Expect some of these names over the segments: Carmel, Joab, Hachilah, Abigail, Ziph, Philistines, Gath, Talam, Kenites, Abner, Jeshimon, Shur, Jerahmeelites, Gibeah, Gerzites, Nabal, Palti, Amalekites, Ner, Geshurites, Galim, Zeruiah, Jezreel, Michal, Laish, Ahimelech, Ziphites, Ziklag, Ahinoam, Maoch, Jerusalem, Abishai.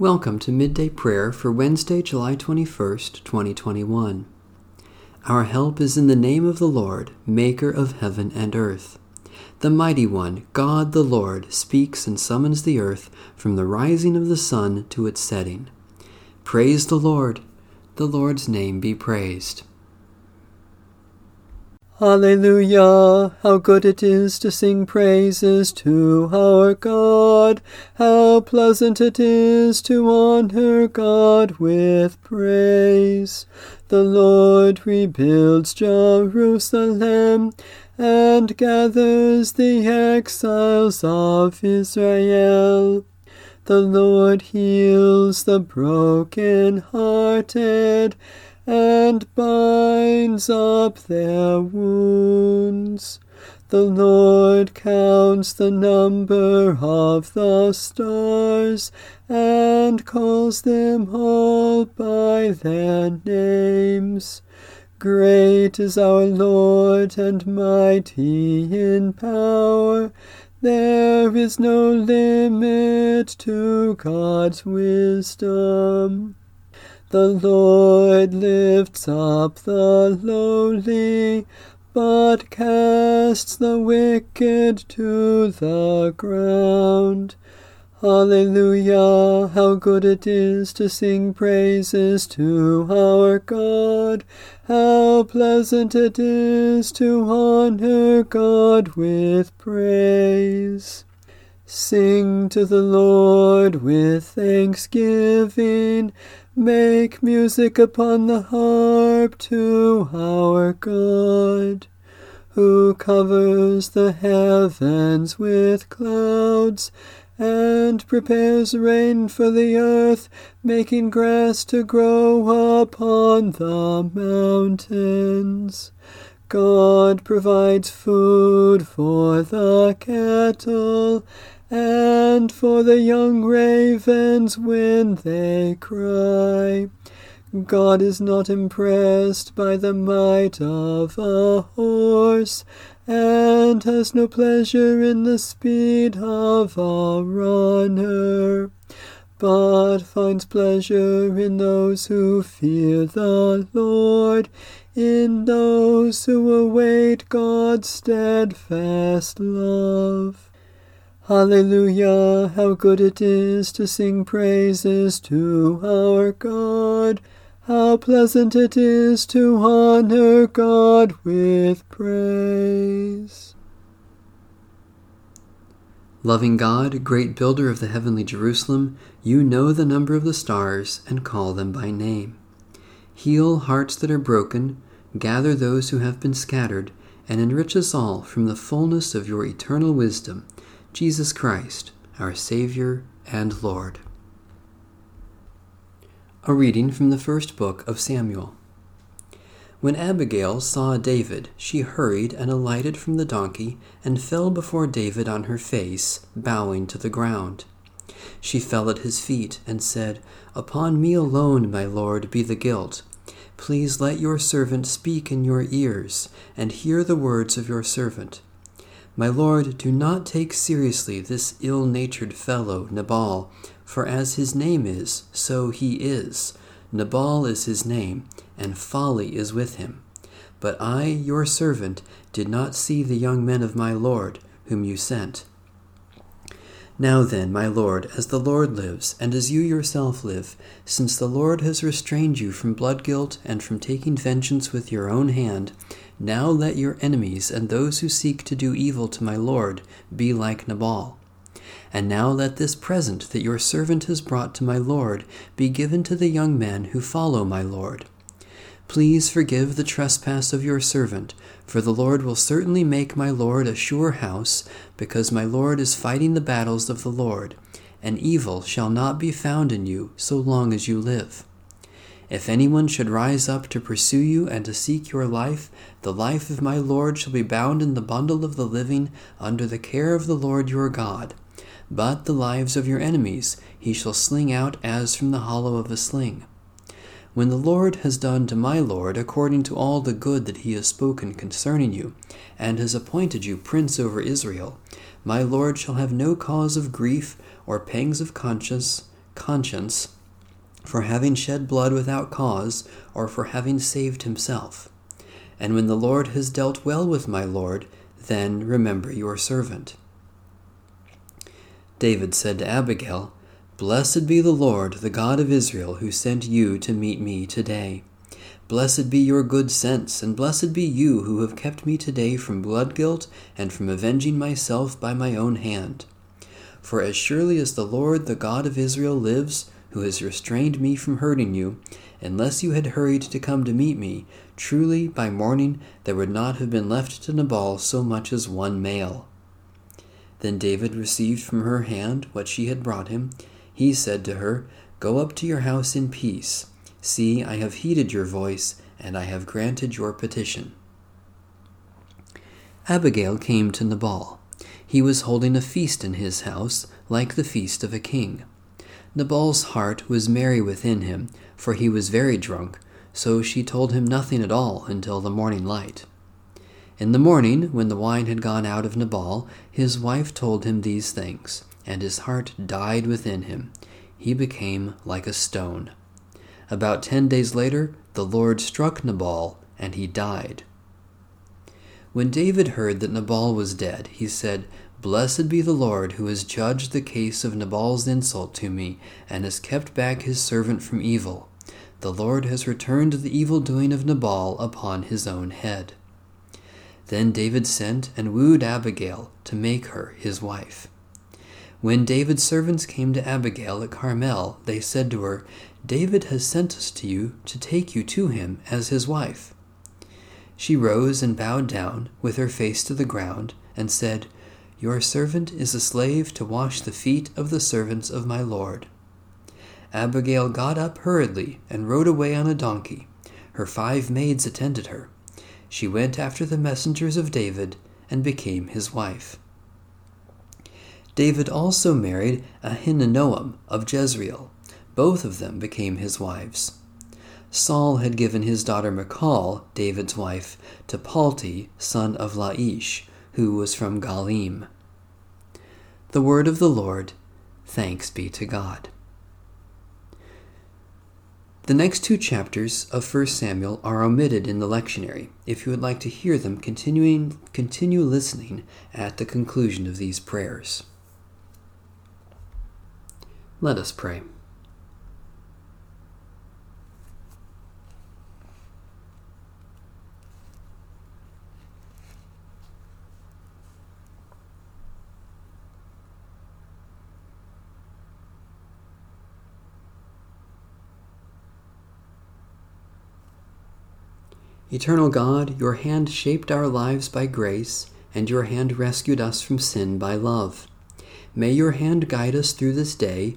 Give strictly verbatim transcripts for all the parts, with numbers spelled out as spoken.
Welcome to Midday Prayer for Wednesday, July twenty-first, twenty twenty-one. Our help is in the name of the Lord, maker of heaven and earth. The mighty one, God the Lord, speaks and summons the earth from the rising of the sun to its setting. Praise the Lord. The Lord's name be praised. Hallelujah! How good it is to sing praises to our God! How pleasant it is to honor God with praise! The Lord rebuilds Jerusalem and gathers the exiles of Israel. The Lord heals the broken-hearted and binds up their wounds. The Lord counts the number of the stars and calls them all by their names. Great is our Lord and mighty in power. There is no limit to God's wisdom. The Lord lifts up the lowly, but casts the wicked to the ground. Hallelujah! How good it is to sing praises to our God! How pleasant it is to honor God with praise! Sing to the Lord with thanksgiving. Make music upon the harp to our God, who covers the heavens with clouds and prepares rain for the earth, making grass to grow upon the mountains. God provides food for the cattle and for the young ravens when they cry. God is not impressed by the might of a horse and has no pleasure in the speed of a runner, but finds pleasure in those who fear the Lord, in those who await God's steadfast love. Hallelujah! How good it is to sing praises to our God! How pleasant it is to honor God with praise! Loving God, great builder of the heavenly Jerusalem, you know the number of the stars and call them by name. Heal hearts that are broken, gather those who have been scattered, and enrich us all from the fullness of your eternal wisdom, Jesus Christ, our Savior and Lord. A reading from the first book of Samuel. When Abigail saw David, she hurried and alighted from the donkey and fell before David on her face, bowing to the ground. She fell at his feet and said, "Upon me alone, my Lord, be the guilt. Please let your servant speak in your ears, and hear the words of your servant. My Lord, do not take seriously this ill-natured fellow, Nabal, for as his name is, so he is. Nabal is his name, and folly is with him. But I, your servant, did not see the young men of my Lord, whom you sent. Now then, my Lord, as the Lord lives, and as you yourself live, since the Lord has restrained you from blood guilt and from taking vengeance with your own hand, now let your enemies and those who seek to do evil to my Lord be like Nabal. And now let this present that your servant has brought to my Lord be given to the young men who follow my Lord. Please forgive the trespass of your servant, for the Lord will certainly make my Lord a sure house, because my Lord is fighting the battles of the Lord, and evil shall not be found in you so long as you live. If anyone should rise up to pursue you and to seek your life, the life of my Lord shall be bound in the bundle of the living under the care of the Lord your God. But the lives of your enemies he shall sling out as from the hollow of a sling. When the Lord has done to my Lord according to all the good that he has spoken concerning you, and has appointed you prince over Israel, my Lord shall have no cause of grief or pangs of conscience, conscience for having shed blood without cause, or for having saved himself. And when the Lord has dealt well with my Lord, then remember your servant." David said to Abigail, "Blessed be the Lord, the God of Israel, who sent you to meet me today. Blessed be your good sense, and blessed be you who have kept me today from blood guilt and from avenging myself by my own hand. For as surely as the Lord, the God of Israel, lives, who has restrained me from hurting you, unless you had hurried to come to meet me, truly by morning there would not have been left to Nabal so much as one male." Then David received from her hand what she had brought him. He said to her, "Go up to your house in peace. See, I have heeded your voice, and I have granted your petition." Abigail came to Nabal. He was holding a feast in his house, like the feast of a king. Nabal's heart was merry within him, for he was very drunk, so she told him nothing at all until the morning light. In the morning, when the wine had gone out of Nabal, his wife told him these things, and his heart died within him. He became like a stone. About ten days later, the Lord struck Nabal, and he died. When David heard that Nabal was dead, he said, "Blessed be the Lord, who has judged the case of Nabal's insult to me, and has kept back his servant from evil. The Lord has returned the evil doing of Nabal upon his own head." Then David sent and wooed Abigail to make her his wife. When David's servants came to Abigail at Carmel, they said to her, "David has sent us to you to take you to him as his wife." She rose and bowed down with her face to the ground and said, "Your servant is a slave to wash the feet of the servants of my Lord." Abigail got up hurriedly and rode away on a donkey. Her five maids attended her. She went after the messengers of David and became his wife. David also married Ahinoam of Jezreel. Both of them became his wives. Saul had given his daughter Michal, David's wife, to Palti, son of Laish, who was from Galim. The word of the Lord. Thanks be to God. The next two chapters of First Samuel are omitted in the lectionary, if you would like to hear them, continuing, continue listening at the conclusion of these prayers. Let us pray. Eternal God, your hand shaped our lives by grace, and your hand rescued us from sin by love. May your hand guide us through this day,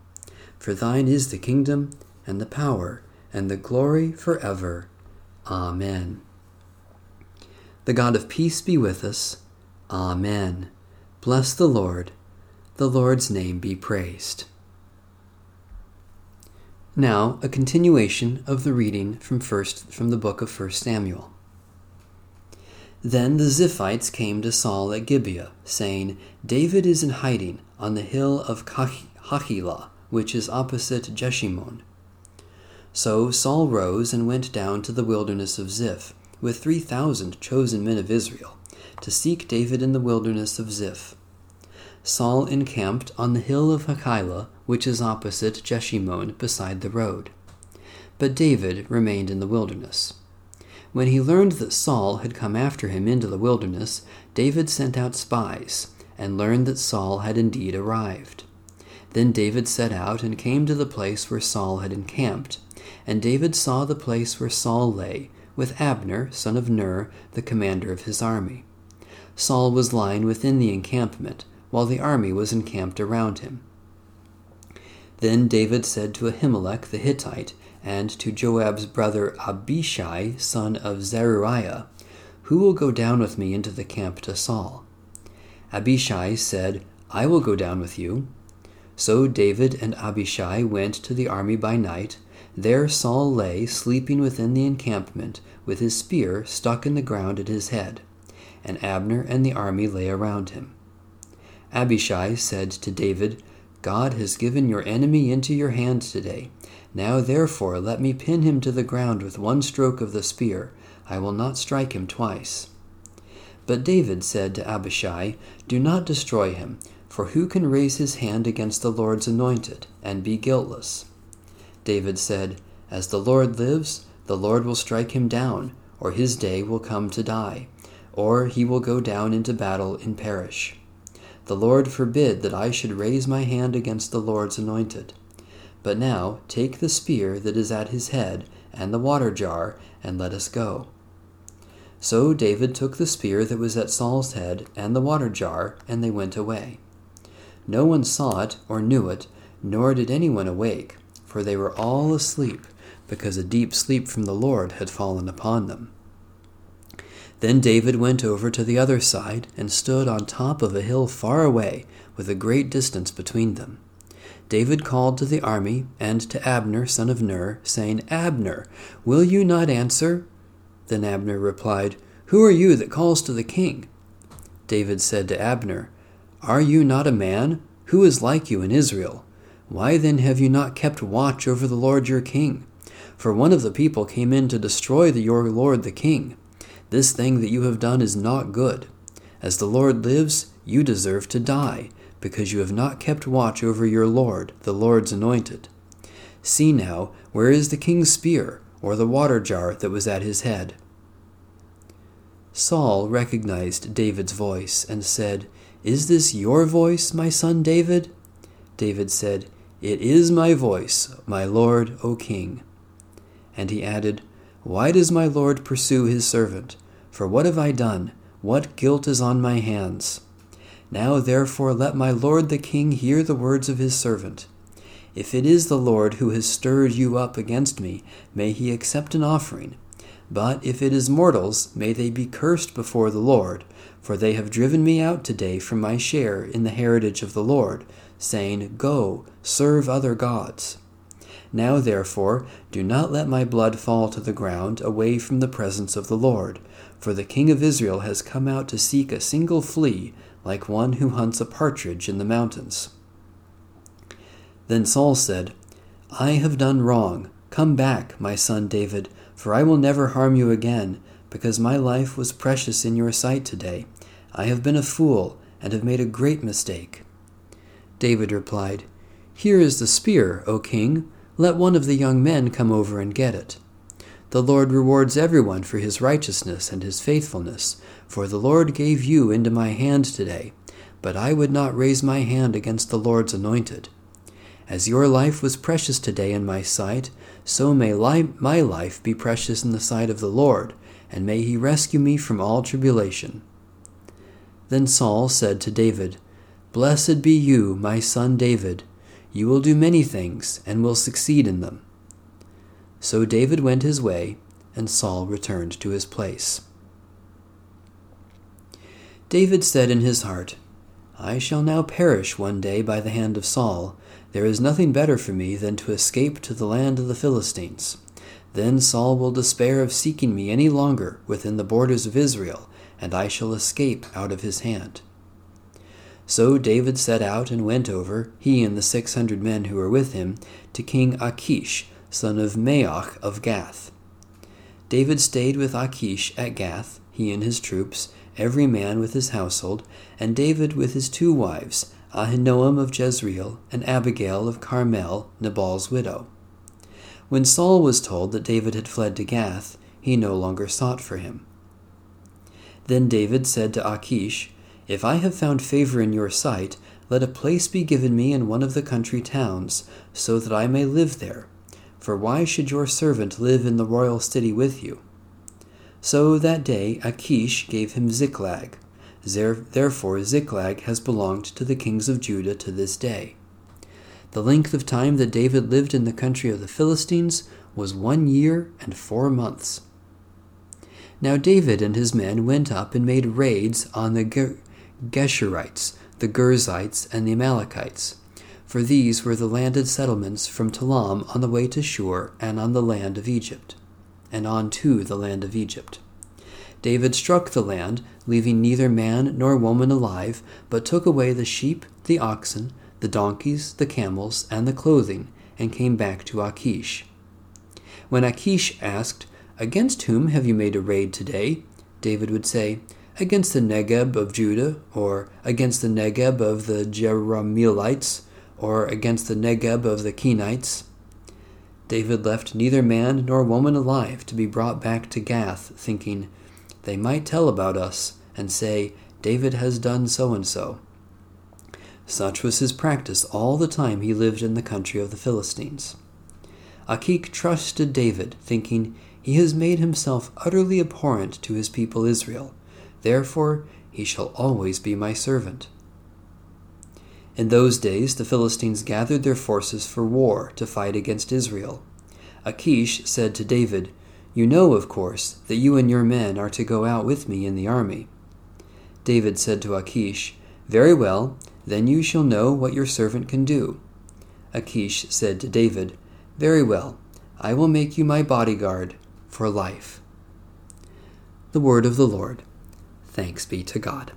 For thine is the kingdom, and the power, and the glory forever. Amen. The God of peace be with us. Amen. Bless the Lord. The Lord's name be praised. Now, a continuation of the reading from first from the book of First Samuel. Then the Ziphites came to Saul at Gibeah, saying, "David is in hiding on the hill of Hachilah, which is opposite Jeshimon." So Saul rose and went down to the wilderness of Ziph, with three thousand chosen men of Israel, to seek David in the wilderness of Ziph. Saul encamped on the hill of Hachilah, which is opposite Jeshimon, beside the road. But David remained in the wilderness. When he learned that Saul had come after him into the wilderness, David sent out spies, and learned that Saul had indeed arrived. Then David set out and came to the place where Saul had encamped, and David saw the place where Saul lay, with Abner, son of Ner, the commander of his army. Saul was lying within the encampment, while the army was encamped around him. Then David said to Ahimelech the Hittite, and to Joab's brother Abishai, son of Zeruiah, "Who will go down with me into the camp to Saul?" Abishai said, "I will go down with you." So David and Abishai went to the army by night. There Saul lay sleeping within the encampment, with his spear stuck in the ground at his head. And Abner and the army lay around him. Abishai said to David, "God has given your enemy into your hand today. Now therefore let me pin him to the ground with one stroke of the spear. I will not strike him twice." But David said to Abishai, "Do not destroy him, for who can raise his hand against the Lord's anointed, and be guiltless?" David said, "As the Lord lives, the Lord will strike him down, or his day will come to die, or he will go down into battle and perish. The Lord forbid that I should raise my hand against the Lord's anointed. But now take the spear that is at his head, and the water jar, and let us go." So David took the spear that was at Saul's head, and the water jar, and they went away. No one saw it, or knew it, nor did anyone awake, for they were all asleep, because a deep sleep from the Lord had fallen upon them. Then David went over to the other side and stood on top of a hill far away, with a great distance between them. David called to the army and to Abner, son of Ner, saying, "Abner, will you not answer?" Then Abner replied, "Who are you that calls to the king?" David said to Abner, "Are you not a man? Who is like you in Israel? Why then have you not kept watch over the Lord your king? For one of the people came in to destroy the, your lord the king. This thing that you have done is not good. As the Lord lives, you deserve to die, because you have not kept watch over your Lord, the Lord's anointed. See now, where is the king's spear, or the water jar that was at his head?" Saul recognized David's voice and said, "Is this your voice, my son David?" David said, "It is my voice, my lord, O king." And he added, "Why does my lord pursue his servant? For what have I done? What guilt is on my hands? Now therefore let my lord the king hear the words of his servant. If it is the Lord who has stirred you up against me, may he accept an offering. But if it is mortals, may they be cursed before the Lord, for they have driven me out today from my share in the heritage of the Lord, saying, 'Go, serve other gods.' Now therefore, do not let my blood fall to the ground away from the presence of the Lord, for the king of Israel has come out to seek a single flea, like one who hunts a partridge in the mountains." Then Saul said, "I have done wrong. Come back, my son David, for I will never harm you again, because my life was precious in your sight today. I have been a fool, and have made a great mistake." David replied, "Here is the spear, O king. Let one of the young men come over and get it. The Lord rewards everyone for his righteousness and his faithfulness, for the Lord gave you into my hand today, but I would not raise my hand against the Lord's anointed. As your life was precious today in my sight, so may li- my life be precious in the sight of the Lord, and may he rescue me from all tribulation." Then Saul said to David, "Blessed be you, my son David. You will do many things, and will succeed in them." So David went his way, and Saul returned to his place. David said in his heart, "I shall now perish one day by the hand of Saul. There is nothing better for me than to escape to the land of the Philistines. Then Saul will despair of seeking me any longer within the borders of Israel, and I shall escape out of his hand." So David set out and went over, he and the six hundred men who were with him, to King Achish, son of Maoch of Gath. David stayed with Achish at Gath, he and his troops, every man with his household, and David with his two wives, Ahinoam of Jezreel and Abigail of Carmel, Nabal's widow. When Saul was told that David had fled to Gath, he no longer sought for him. Then David said to Achish, "If I have found favor in your sight, let a place be given me in one of the country towns, so that I may live there. For why should your servant live in the royal city with you?" So that day Achish gave him Ziklag. Therefore Ziklag has belonged to the kings of Judah to this day. The length of time that David lived in the country of the Philistines was one year and four months. Now David and his men went up and made raids on the Ge- Geshurites, the Gerzites, and the Amalekites, for these were the landed settlements from Talam on the way to Shur and on the land of Egypt, and on to the land of Egypt. David struck the land, leaving neither man nor woman alive, but took away the sheep, the oxen, the donkeys, the camels, and the clothing, and came back to Achish. When Achish asked, "Against whom have you made a raid today?" David would say, "Against the Negev of Judah," or "Against the Negev of the Jerahmeelites," or "Against the Negev of the Kenites." David left neither man nor woman alive to be brought back to Gath, thinking, "They might tell about us and say, 'David has done so and so.'" Such was his practice all the time he lived in the country of the Philistines. Achish trusted David, thinking, "He has made himself utterly abhorrent to his people Israel. Therefore, he shall always be my servant." In those days, the Philistines gathered their forces for war to fight against Israel. Achish said to David, "You know, of course, that you and your men are to go out with me in the army." David said to Achish, "Very well, then you shall know what your servant can do." Achish said to David, "Very well, I will make you my bodyguard for life." The word of the Lord. Thanks be to God.